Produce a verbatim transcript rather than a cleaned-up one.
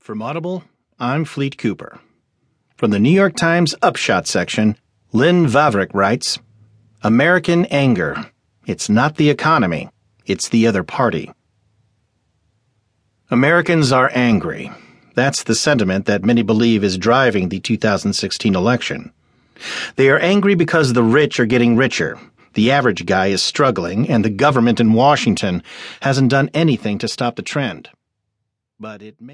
From Audible, I'm Fleet Cooper. From the New York Times Upshot section, Lynn Vavreck writes, "American anger. It's not the economy. It's the other party." Americans are angry. That's the sentiment that many believe is driving the two thousand sixteen election. They are angry because the rich are getting richer, the average guy is struggling, and the government in Washington hasn't done anything to stop the trend. But it may